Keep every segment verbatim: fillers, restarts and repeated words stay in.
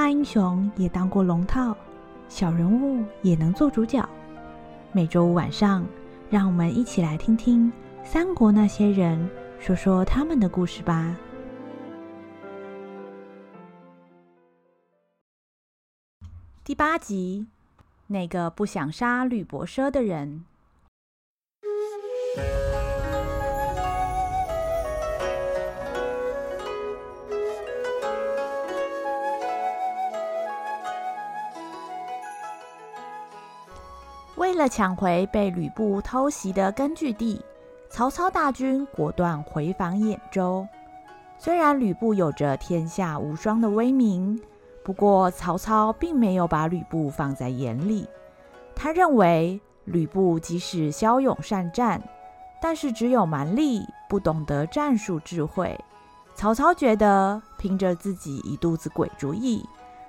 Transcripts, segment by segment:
大英雄也当过龙套，小人物也能做主角。每周五晚上，让我们一起来听听三国那些人说说他们的故事吧。第八集，那个不想杀绿伯奢的人。为了抢回被吕布偷袭的根据地，曹操大军果断回防兖州。虽然吕布有着天下无双的威名，不过曹操并没有把吕布放在眼里。他认为吕布即使骁勇善战，但是只有蛮力，不懂得战术智慧。曹操觉得凭着自己一肚子鬼主意，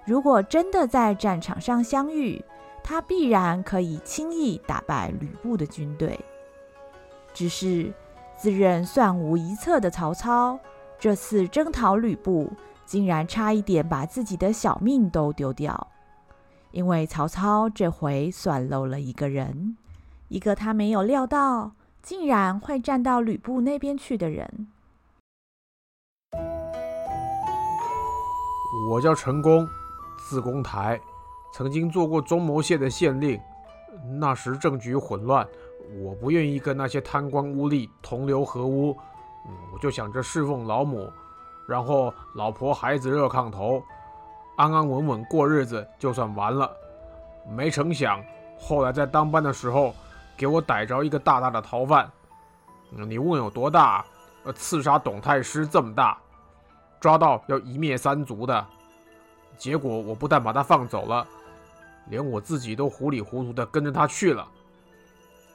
如果真的在战场上相遇，他必然可以轻易打败吕布的军队。只是自认算无一策的曹操，这次征讨吕布竟然差一点把自己的小命都丢掉，因为曹操这回算漏了一个人，一个他没有料到竟然会站到吕布那边去的人。我叫陈宫，字公台，曾经做过中牟县的县令。那时政局混乱，我不愿意跟那些贪官污吏同流合污，我就想着侍奉老母，然后老婆孩子热炕头，安安稳稳过日子就算完了。没成想后来在当班的时候给我逮着一个大大的逃犯，你问有多大？刺杀董太师这么大，抓到要一灭三族的。结果我不但把他放走了，连我自己都糊里糊涂的跟着他去了。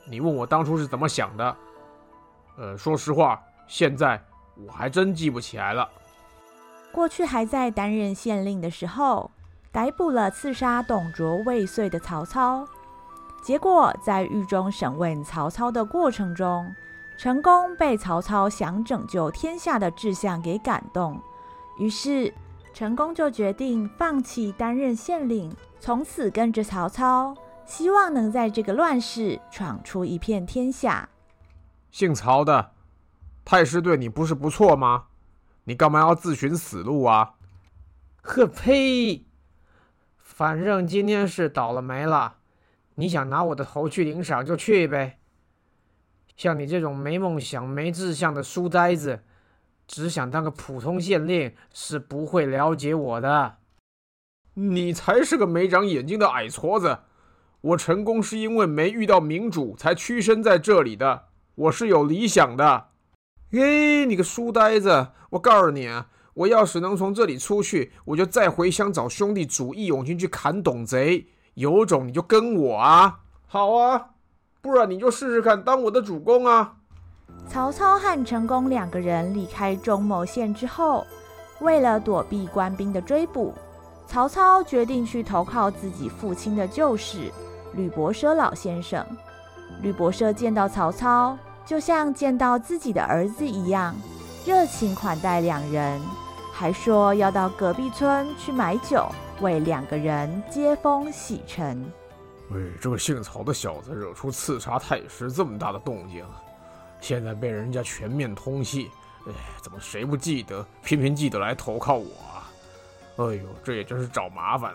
你问我当初是怎么想的，呃，说实话，现在我还真记不起来了。过去还在担任县令的时候，逮捕了刺杀董卓未遂的曹操。结果在狱中审问曹操的过程中，成功被曹操想拯救天下的志向给感动，于是成功就决定放弃担任县令，从此跟着曹操，希望能在这个乱世闯出一片天下。姓曹的，太师对你不是不错吗？你干嘛要自寻死路啊？呵呸！反正今天是倒了霉了，你想拿我的头去领赏就去呗。像你这种没梦想、没志向的书呆子，只想当个普通县令是不会了解我的。你才是个没长眼睛的矮矬子。我成功是因为没遇到明主才屈身在这里的，我是有理想的。嘿，你个书呆子，我告诉你啊，我要是能从这里出去，我就再回乡找兄弟组义勇军去砍董贼。有种你就跟我啊。好啊，不然你就试试看当我的主公啊。曹操和陈宫两个人离开中牟县之后，为了躲避官兵的追捕，曹操决定去投靠自己父亲的旧识吕伯奢老先生。吕伯奢见到曹操，就像见到自己的儿子一样，热情款待两人，还说要到隔壁村去买酒，为两个人接风洗尘。哎，这个姓曹的小子惹出刺杀太师这么大的动静，现在被人家全面通缉，哎，怎么谁不记得，偏偏记得来投靠我啊？哎呦，这也真是找麻烦。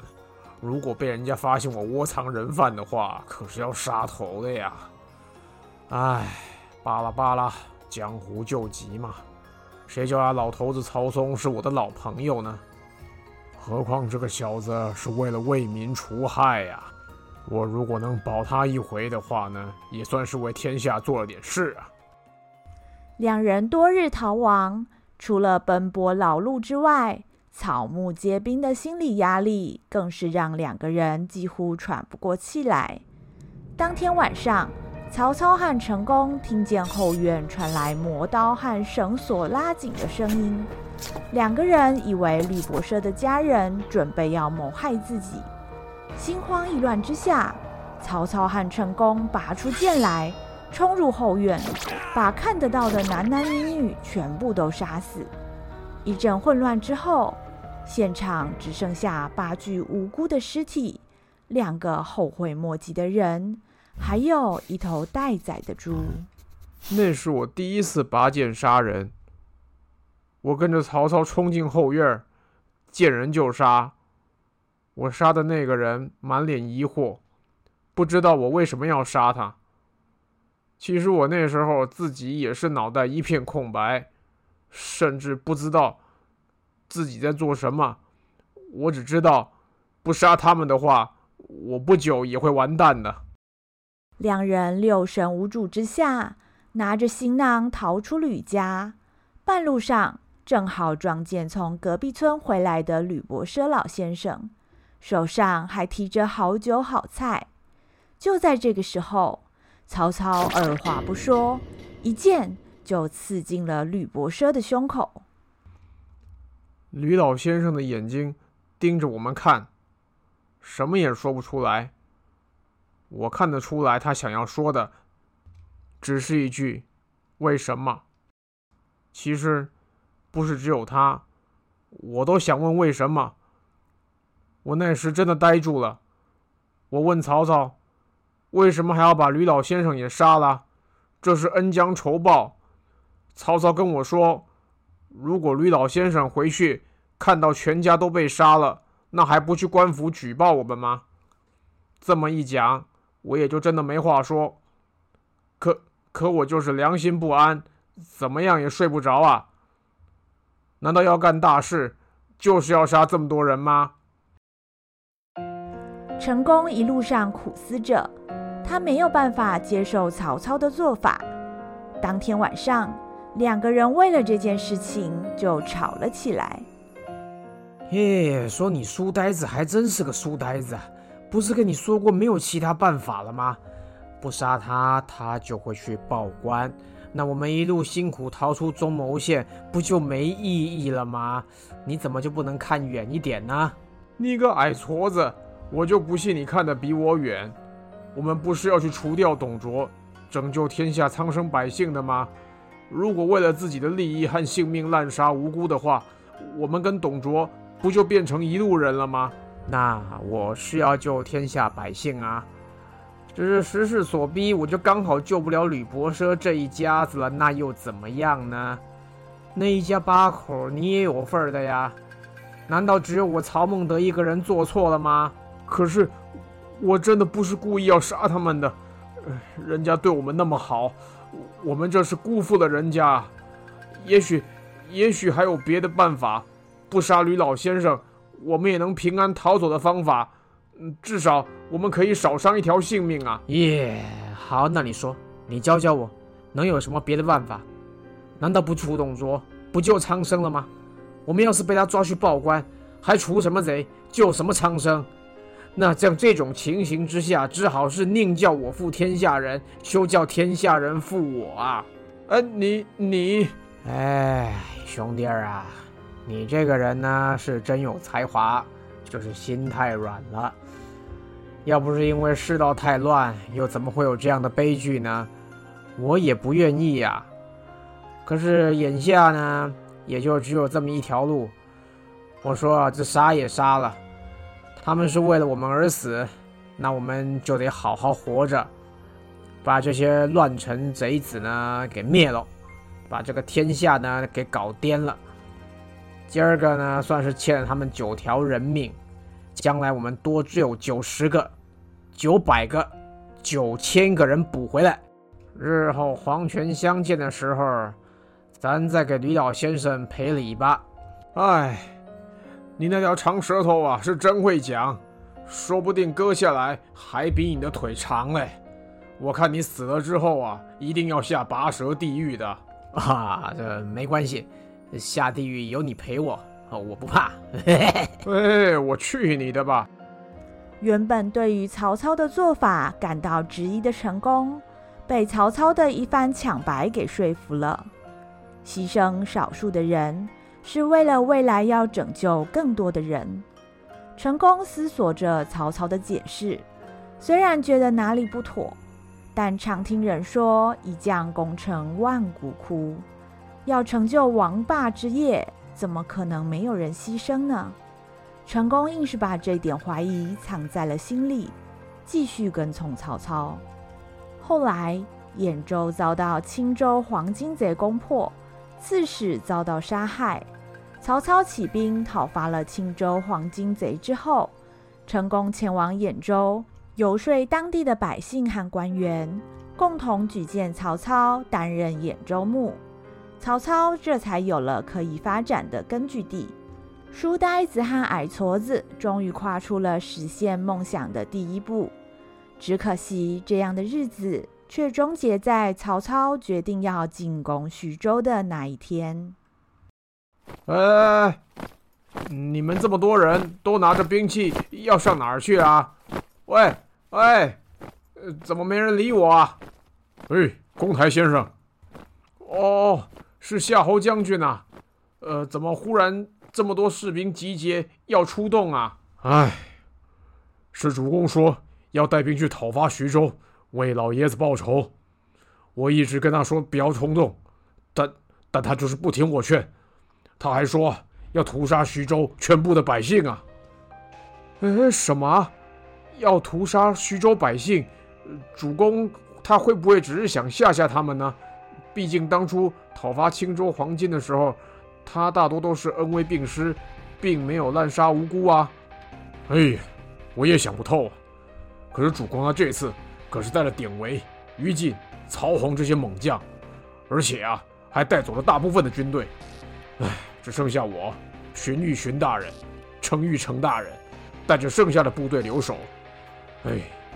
如果被人家发现我窝藏人犯的话，可是要杀头的呀。哎，巴拉巴拉，江湖救急嘛。谁叫他老头子曹嵩是我的老朋友呢？何况这个小子是为了为民除害呀。我如果能保他一回的话呢，也算是为天下做了点事啊。两人多日逃亡，除了奔波劳碌之外，草木皆兵的心理压力更是让两个人几乎喘不过气来。当天晚上，曹操和陈宫听见后院传来磨刀和绳索拉紧的声音，两个人以为吕伯奢的家人准备要谋害自己。心慌意乱之下，曹操和陈宫拔出剑来，冲入后院，把看得到的男男女女全部都杀死。一阵混乱之后，现场只剩下八具无辜的尸体，两个后悔莫及的人，还有一头待宰的猪。那是我第一次拔剑杀人，我跟着曹操冲进后院，见人就杀。我杀的那个人满脸疑惑，不知道我为什么要杀他。其实我那时候自己也是脑袋一片空白，甚至不知道自己在做什么。我只知道不杀他们的话，我不久也会完蛋的。两人六神无主之下，拿着行囊逃出吕家。半路上正好撞见从隔壁村回来的吕伯奢老先生，手上还提着好酒好菜。就在这个时候，曹操二话不说，一剑就刺进了吕伯奢的胸口。吕老先生的眼睛盯着我们看，什么也说不出来。我看得出来他想要说的只是一句为什么。其实不是只有他，我都想问为什么。我那时真的呆住了。我问曹操，为什么还要把吕老先生也杀了？这是恩将仇报。曹操跟我说，如果吕老先生回去看到全家都被杀了，那还不去官府举报我们吗？这么一讲，我也就真的没话说。可可我就是良心不安，怎么样也睡不着啊。难道要干大事，就是要杀这么多人吗？陈宫一路上苦思着，他没有办法接受曹操的做法。当天晚上，两个人为了这件事情就吵了起来。嘿，说你书呆子还真是个书呆子，不是跟你说过没有其他办法了吗？不杀他，他就会去报官，那我们一路辛苦逃出中牟县，不就没意义了吗？你怎么就不能看远一点呢？你个矮矬子，我就不信你看得比我远。我们不是要去除掉董卓，拯救天下苍生百姓的吗？如果为了自己的利益和性命滥杀无辜的话，我们跟董卓不就变成一路人了吗？那我是要救天下百姓啊，只是时势所逼，我就刚好救不了吕伯奢这一家子了，那又怎么样呢？那一家八口你也有份的呀，难道只有我曹孟德一个人做错了吗？可是我真的不是故意要杀他们的，人家对我们那么好，我们这是辜负了人家。也许也许还有别的办法，不杀吕老先生我们也能平安逃走的方法，至少我们可以少伤一条性命啊。耶、yeah, 好，那你说，你教教我能有什么别的办法？难道不除董卓不救苍生了吗？我们要是被他抓去报官，还除什么贼救什么苍生？那像这种情形之下，只好是宁叫我负天下人，休叫天下人负我啊。呃你你哎兄弟儿啊，你这个人呢是真有才华，就是心太软了。要不是因为世道太乱，又怎么会有这样的悲剧呢？我也不愿意呀、啊、可是眼下呢也就只有这么一条路。我说、啊、这杀也杀了，他们是为了我们而死，那我们就得好好活着，把这些乱臣贼子呢给灭了，把这个天下呢给搞颠了。今儿个呢算是欠了他们九条人命，将来我们多救九十个、九百个、九千个人补回来，日后黄泉相见的时候，咱再给吕老先生赔礼吧。哎，你那条长舌头啊是真会讲，说不定割下来还比你的腿长嘞。我看你死了之后啊，一定要下拔舌地狱的啊。这没关系，下地狱有你陪我，我不怕。哎，我去你的吧。原本对于曹操的做法感到质疑的陈宫，被曹操的一番抢白给说服了。牺牲少数的人是为了未来要拯救更多的人。陈宫思索着曹操的解释，虽然觉得哪里不妥，但常听人说一将功成万骨枯，要成就王霸之业，怎么可能没有人牺牲呢？成功硬是把这点怀疑藏在了心里，继续跟从曹操。后来兖州遭到青州黄巾贼攻破，刺史遭到杀害。曹操起兵讨伐了青州黄巾贼之后，成功前往兖州，游说当地的百姓和官员，共同举荐曹操担任兖州牧。曹操这才有了可以发展的根据地。书呆子和矮矬子终于跨出了实现梦想的第一步，只可惜这样的日子却终结在曹操决定要进攻徐州的那一天。呃，你们这么多人都拿着兵器，要上哪儿去啊？喂喂，怎么没人理我啊？哎，公台先生。哦，是夏侯将军啊。呃，怎么忽然这么多士兵集结要出动啊？哎，是主公说要带兵去讨伐徐州，为老爷子报仇。我一直跟他说不要冲动，但但他就是不听我劝。他还说要屠杀徐州全部的百姓啊！哎，什么？要屠杀徐州百姓？主公他会不会只是想吓吓他们呢？毕竟当初讨伐青州黄巾的时候，他大多都是恩威并施，并没有滥杀无辜啊。哎，我也想不透啊。可是主公他这次可是带了典韦、于禁、曹洪这些猛将，而且啊，还带走了大部分的军队。哎，只剩下我、荀彧荀大人、程昱程大人，带着剩下的部队留守。哎，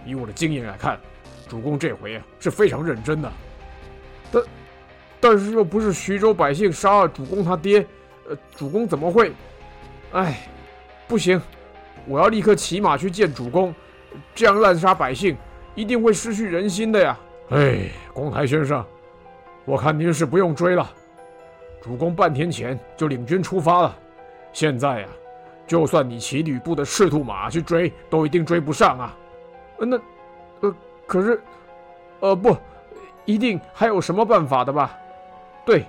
以我的经验来看，主公这回啊是非常认真的。但。但是又不是徐州百姓杀了主公他爹，呃，主公怎么会？哎，不行，我要立刻骑马去见主公，这样滥杀百姓，一定会失去人心的呀！哎，公台先生，我看您是不用追了。主公半天前就领军出发了，现在呀、啊，就算你骑吕布的赤兔马去追，都一定追不上啊。呃、那，呃，可是，呃，不，一定还有什么办法的吧？对，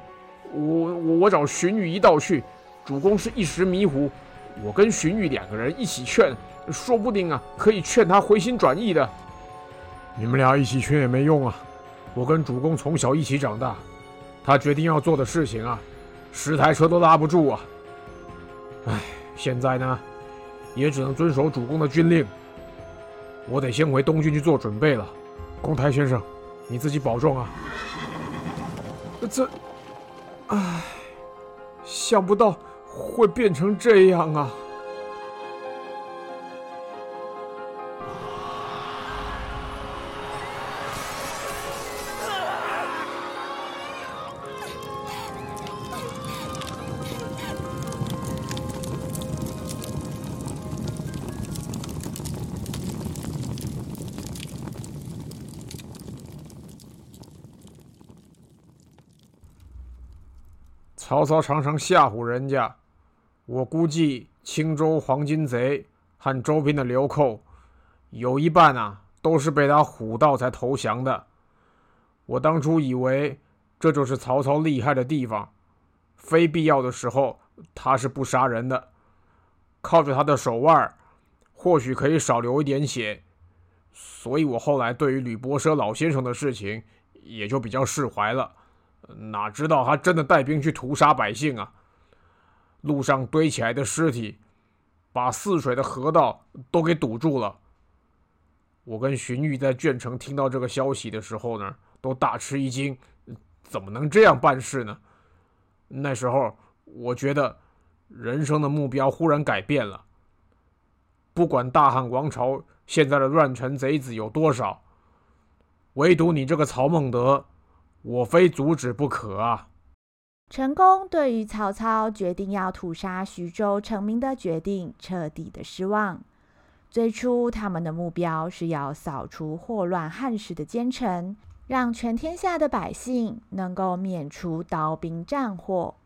我我找荀彧一道去，主公是一时迷糊，我跟荀彧两个人一起劝，说不定啊可以劝他回心转意的。你们俩一起劝也没用啊，我跟主公从小一起长大，他决定要做的事情啊，十台车都拉不住啊。唉，现在呢，也只能遵守主公的军令，我得先回东郡去做准备了。公台先生，你自己保重啊。这。唉，想不到会变成这样啊！曹操常常吓唬人家，我估计青州黄巾贼和周边的流寇有一半啊都是被他唬到才投降的。我当初以为这就是曹操厉害的地方，非必要的时候他是不杀人的，靠着他的手腕或许可以少流一点血，所以我后来对于吕伯奢老先生的事情也就比较释怀了。哪知道他真的带兵去屠杀百姓啊！路上堆起来的尸体，把泗水的河道都给堵住了。我跟荀彧在鄄城听到这个消息的时候呢，都大吃一惊，怎么能这样办事呢？那时候我觉得人生的目标忽然改变了。不管大汉王朝现在的乱臣贼子有多少，唯独你这个曹孟德，我非阻止不可啊！成功对于曹操决定要屠杀徐州臣民的决定彻底的失望。最初他们的目标是要扫除祸乱汉室的奸臣，让全天下的百姓能够免除刀兵战祸。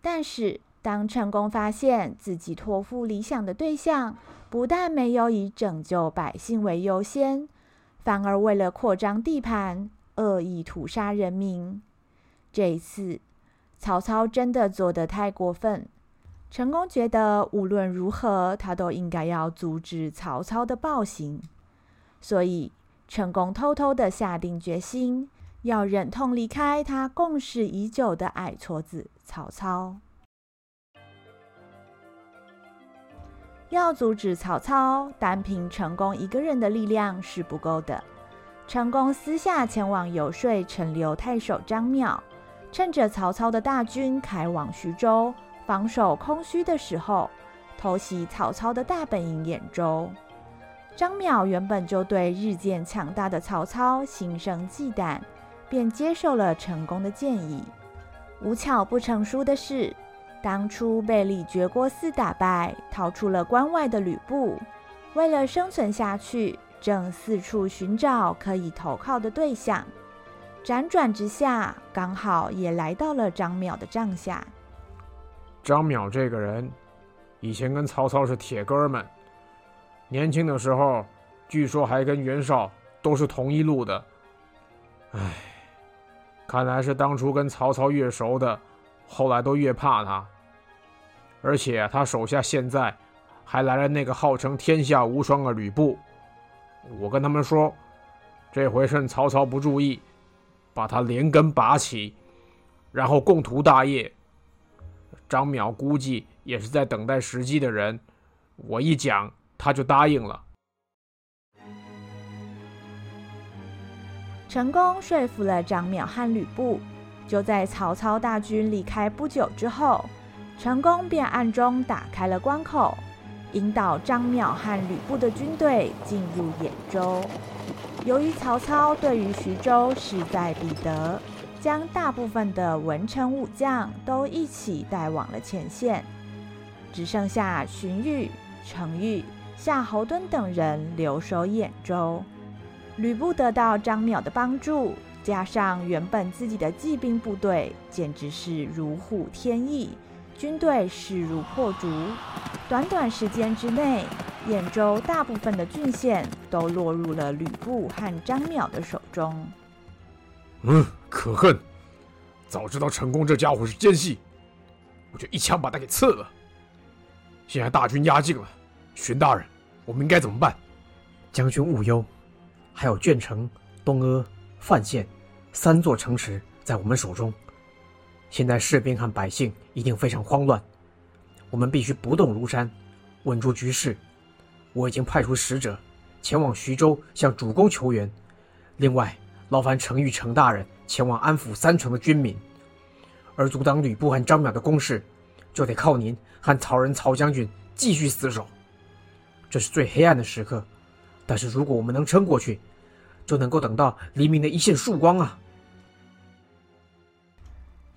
但是当成功发现自己托付理想的对象不但没有以拯救百姓为优先，反而为了扩张地盘恶意屠杀人民，这一次曹操真的做得太过分，成功觉得无论如何他都应该要阻止曹操的暴行，所以成功偷偷的下定决心要忍痛离开他共事已久的矮矬子曹操。要阻止曹操，单凭成功一个人的力量是不够的。成功私下前往游说陈留太守张邈，趁着曹操的大军开往徐州防守空虚的时候，偷袭曹操的大本营兖州。张邈原本就对日渐强大的曹操心生忌惮，便接受了成功的建议。无巧不成书的是，当初被李傕郭汜打败，逃出了关外的吕布，为了生存下去，正四处寻找可以投靠的对象。辗转之下，刚好也来到了张邈的帐下。张邈这个人，以前跟曹操是铁哥们，年轻的时候，据说还跟袁绍都是同一路的。唉，看来是当初跟曹操越熟的，后来都越怕他。而且他手下现在还来了那个号称天下无双的吕布。我跟他们说，这回趁曹操不注意，把他连根拔起，然后共图大业。张邈估计也是在等待时机的人，我一讲他就答应了。成功说服了张邈和吕布。就在曹操大军离开不久之后，成功便暗中打开了关口，引导张邈和吕布的军队进入兖州。由于曹操对于徐州势在必得，将大部分的文臣武将都一起带往了前线，只剩下荀彧、程昱、夏侯惇等人留守兖州。吕布得到张邈的帮助，加上原本自己的骑兵部队，简直是如虎添翼，军队势如破竹。短短时间之内，兖州大部分的郡县都落入了吕布和张邈的手中。嗯，可恨！早知道成功这家伙是奸细，我就一枪把他给刺了。现在大军压境了，荀大人，我们应该怎么办？将军勿忧，还有鄄城、东阿、范县三座城池在我们手中，现在士兵和百姓一定非常慌乱，我们必须不动如山，稳住局势。我已经派出使者前往徐州向主公求援，另外劳烦程昱程大人前往安抚三城的军民，而阻挡吕布和张邈的攻势，就得靠您和曹仁曹将军继续死守。这是最黑暗的时刻，但是如果我们能撑过去，就能够等到黎明的一线曙光啊！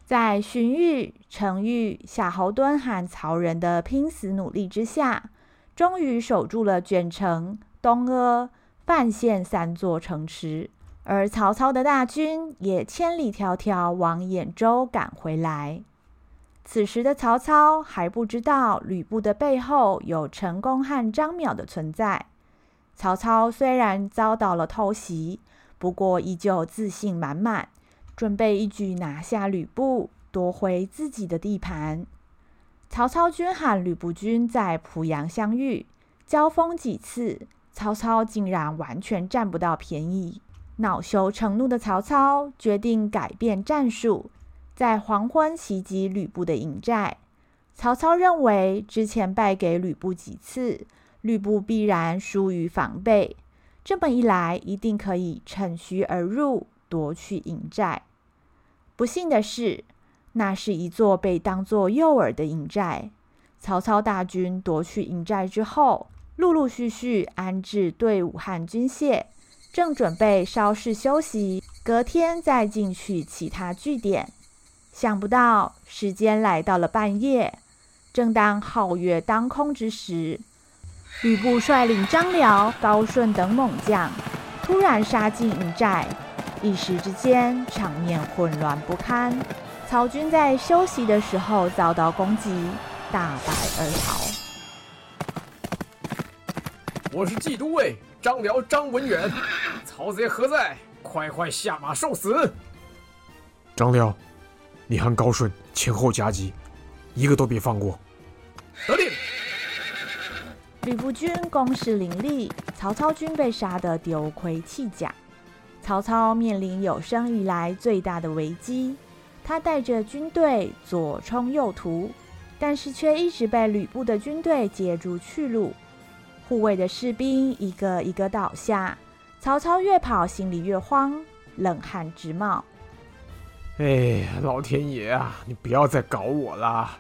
在荀彧、程昱、夏侯惇和曹仁的拼死努力之下，终于守住了鄄城、东阿、范县三座城池，而曹操的大军也千里迢迢往兖州赶回来。此时的曹操还不知道吕布的背后有成功和张邈的存在。曹操虽然遭到了偷袭，不过依旧自信满满，准备一举拿下吕布，夺回自己的地盘。曹操军和吕布军在濮阳相遇，交锋几次，曹操竟然完全占不到便宜。恼羞成怒的曹操决定改变战术，在黄昏袭击吕布的营寨。曹操认为之前败给吕布几次，吕布必然疏于防备，这么一来一定可以趁虚而入，夺取营寨。不幸的是，那是一座被当作诱饵的营寨。曹操大军夺取营寨之后，陆陆续续安置队伍和军械，正准备稍事休息，隔天再进去其他据点。想不到时间来到了半夜，正当皓月当空之时，吕布率领张辽、高顺等猛将突然杀进营寨，一时之间场面混乱不堪。曹军在休息的时候遭到攻击，大败而逃。我是季都尉张辽张文远，曹贼何在？快快下马受死！张辽，你和高顺前后夹击，一个都别放过，吕布军攻势凌厉，曹操军被杀得丢盔弃甲。曹操面临有生以来最大的危机，他带着军队左冲右突，但是却一直被吕布的军队截住去路，护卫的士兵一个一个倒下。曹操越跑心里越慌，冷汗直冒。哎，老天爷啊，你不要再搞我啦！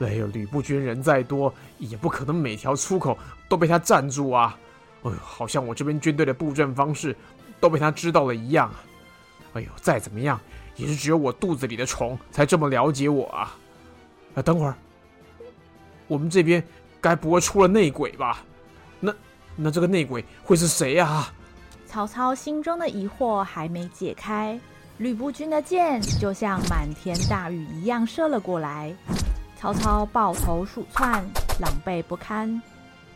哎呦，吕布军人再多，也不可能每条出口都被他占住啊！哎呦，好像我这边军队的布阵方式都被他知道了一样。哎呦，再怎么样，也是只有我肚子里的虫才这么了解我啊！啊，等会儿，我们这边该不会出了内鬼吧？那那这个内鬼会是谁啊？曹操心中的疑惑还没解开。吕布军的箭就像满天大雨一样射了过来，曹操抱头鼠窜，狼狈不堪。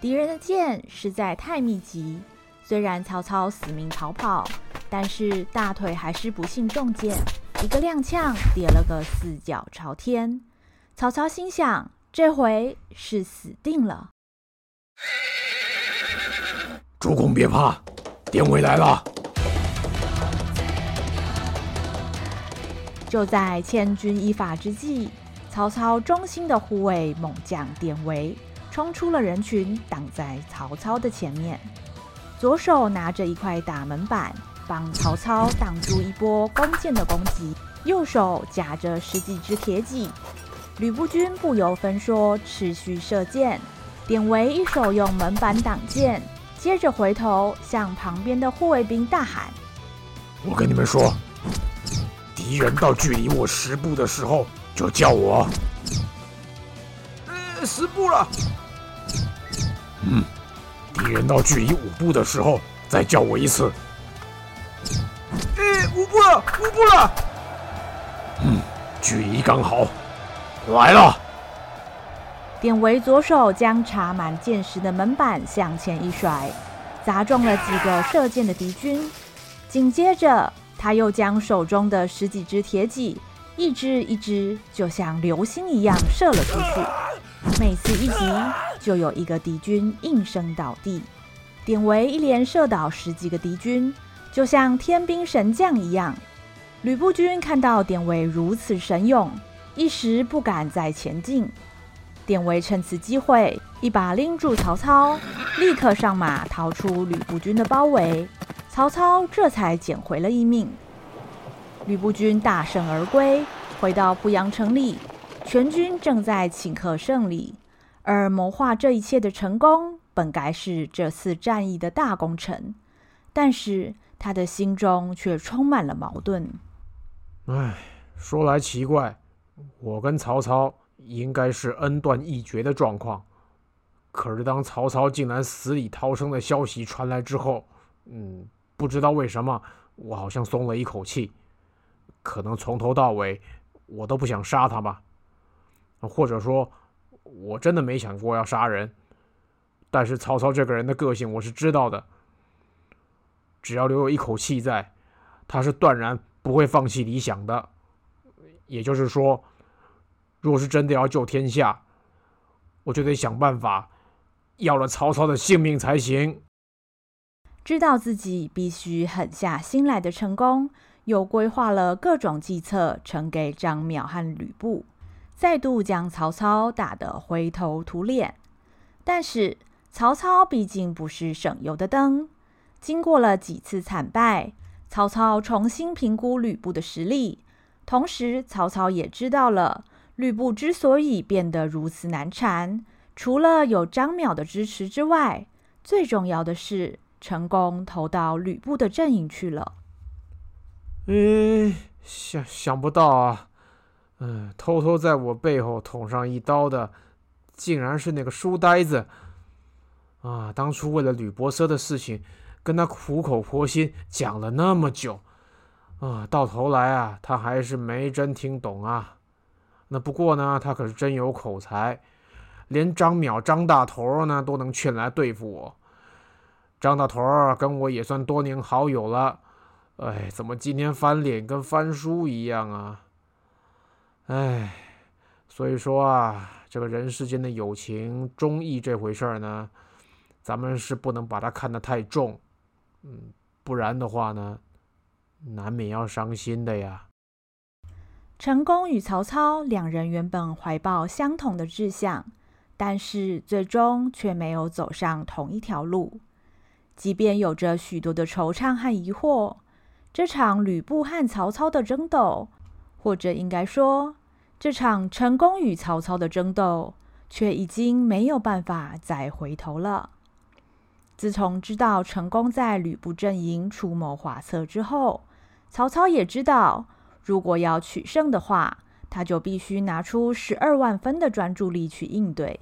敌人的箭实在太密集，虽然曹操死命逃跑，但是大腿还是不幸中箭，一个踉跄，跌了个四脚朝天。曹操心想，这回是死定了。主公别怕，典韦来了。就在千钧一发之际，曹操忠心的护卫猛将典韦冲出了人群，挡在曹操的前面，左手拿着一块打门板帮曹操挡住一波弓箭的攻击，右手夹着十几支铁戟。吕布军不由分说持续射箭，典韦一手用门板挡箭，接着回头向旁边的护卫兵大喊：我跟你们说，敌人到距离我十步的时候，就叫我。呃，十步了。嗯，敌人到距离五步的时候，再叫我一次。呃，五步了，五步了。嗯，距离刚好。来了。典韦左手将插满箭石的门板向前一甩，砸中了几个射箭的敌军。紧接着，他又将手中的十几支铁戟一支一支就像流星一样射了出去，每次一击就有一个敌军应声倒地。典韦一连射倒十几个敌军，就像天兵神将一样。吕布军看到典韦如此神勇，一时不敢再前进。典韦趁此机会一把拎住曹操，立刻上马逃出吕布军的包围，曹操这才捡回了一命。吕布军大胜而归，回到濮阳城里，全军正在庆贺胜利。而谋划这一切的成功，本该是这次战役的大功臣，但是他的心中却充满了矛盾。唉，说来奇怪，我跟曹操应该是恩断义绝的状况，可是当曹操竟然死里逃生的消息传来之后，嗯。不知道为什么，我好像松了一口气。可能从头到尾，我都不想杀他吧，或者说，我真的没想过要杀人。但是曹操这个人的个性我是知道的，只要留有一口气在，他是断然不会放弃理想的。也就是说，若是真的要救天下，我就得想办法要了曹操的性命才行。知道自己必须狠下心来的陈宫，又规划了各种计策呈给张邈和吕布，再度将曹操打得灰头土脸。但是曹操毕竟不是省油的灯，经过了几次惨败，曹操重新评估吕布的实力，同时曹操也知道了吕布之所以变得如此难缠，除了有张邈的支持之外，最重要的是成功投到吕布的阵营去了。嗯，想想不到啊，嗯，偷偷在我背后捅上一刀的，竟然是那个书呆子啊！当初为了吕伯奢的事情，跟他苦口婆心讲了那么久啊，到头来啊，他还是没真听懂啊。那不过呢，他可是真有口才，连张邈张大头呢都能劝来对付我。张大头跟我也算多年好友了，哎，怎么今天翻脸跟翻书一样啊？哎，所以说啊，这个人世间的友情、忠义这回事呢，咱们是不能把它看得太重，嗯，不然的话呢，难免要伤心的呀。成功与曹操两人原本怀抱相同的志向，但是最终却没有走上同一条路。即便有着许多的惆怅和疑惑，这场吕布和曹操的争斗，或者应该说，这场成功与曹操的争斗，却已经没有办法再回头了。自从知道成功在吕布阵营出谋划策之后，曹操也知道，如果要取胜的话，他就必须拿出十二万分的专注力去应对。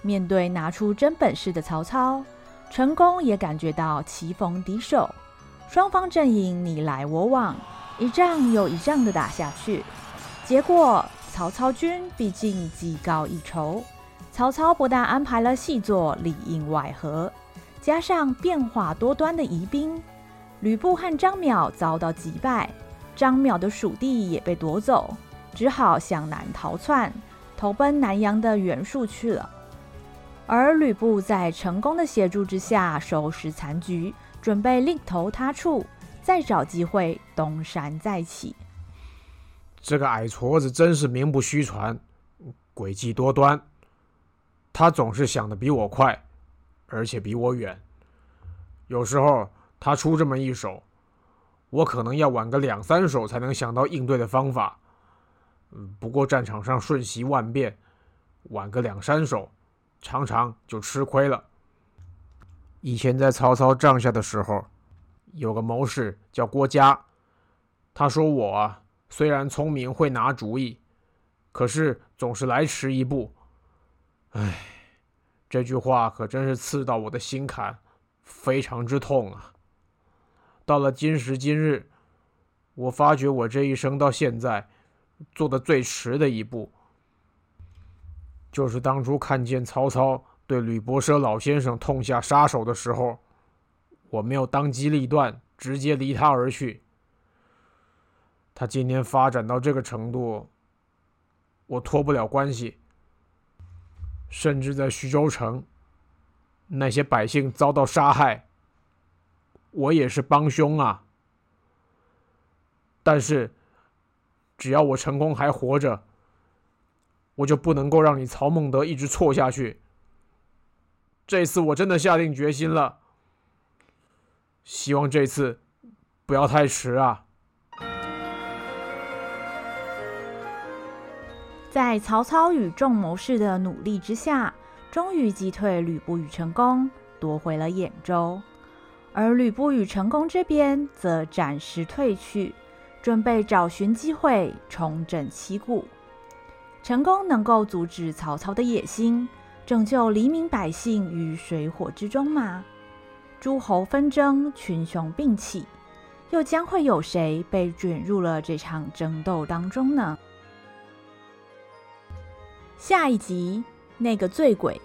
面对拿出真本事的曹操，成功也感觉到棋逢敌手，双方阵营你来我往，一仗又一仗的打下去。结果曹操军毕竟技高一筹，曹操不但安排了细作里应外合，加上变化多端的疑兵，吕布和张邈遭到击败，张邈的属地也被夺走，只好向南逃窜，投奔南阳的袁术去了。而吕布在成功的协助之下收拾残局，准备另投他处，再找机会东山再起。这个矮矬子真是名不虚传，诡计多端，他总是想得比我快，而且比我远。有时候他出这么一手，我可能要晚个两三手才能想到应对的方法。不过战场上瞬息万变，晚个两三手常常就吃亏了。以前在曹操帐下的时候，有个谋士叫郭嘉，他说我啊，虽然聪明会拿主意，可是总是来迟一步。唉，这句话可真是刺到我的心坎，非常之痛啊。到了今时今日，我发觉我这一生到现在做的最迟的一步，就是当初看见曹操对吕伯奢老先生痛下杀手的时候，我没有当机立断，直接离他而去。他今天发展到这个程度，我脱不了关系。甚至在徐州城，那些百姓遭到杀害，我也是帮凶啊。但是，只要我成功还活着，我就不能够让你曹孟德一直错下去。这次我真的下定决心了，希望这次不要太迟啊。在曹操与众谋士的努力之下，终于击退吕布与成功，夺回了兖州。而吕布与成功这边则暂时退去，准备找寻机会重整旗鼓。成功能够阻止曹操的野心，拯救黎民百姓于水火之中吗？诸侯纷争，群雄并起，又将会有谁被卷入了这场争斗当中呢？下一集，那个醉鬼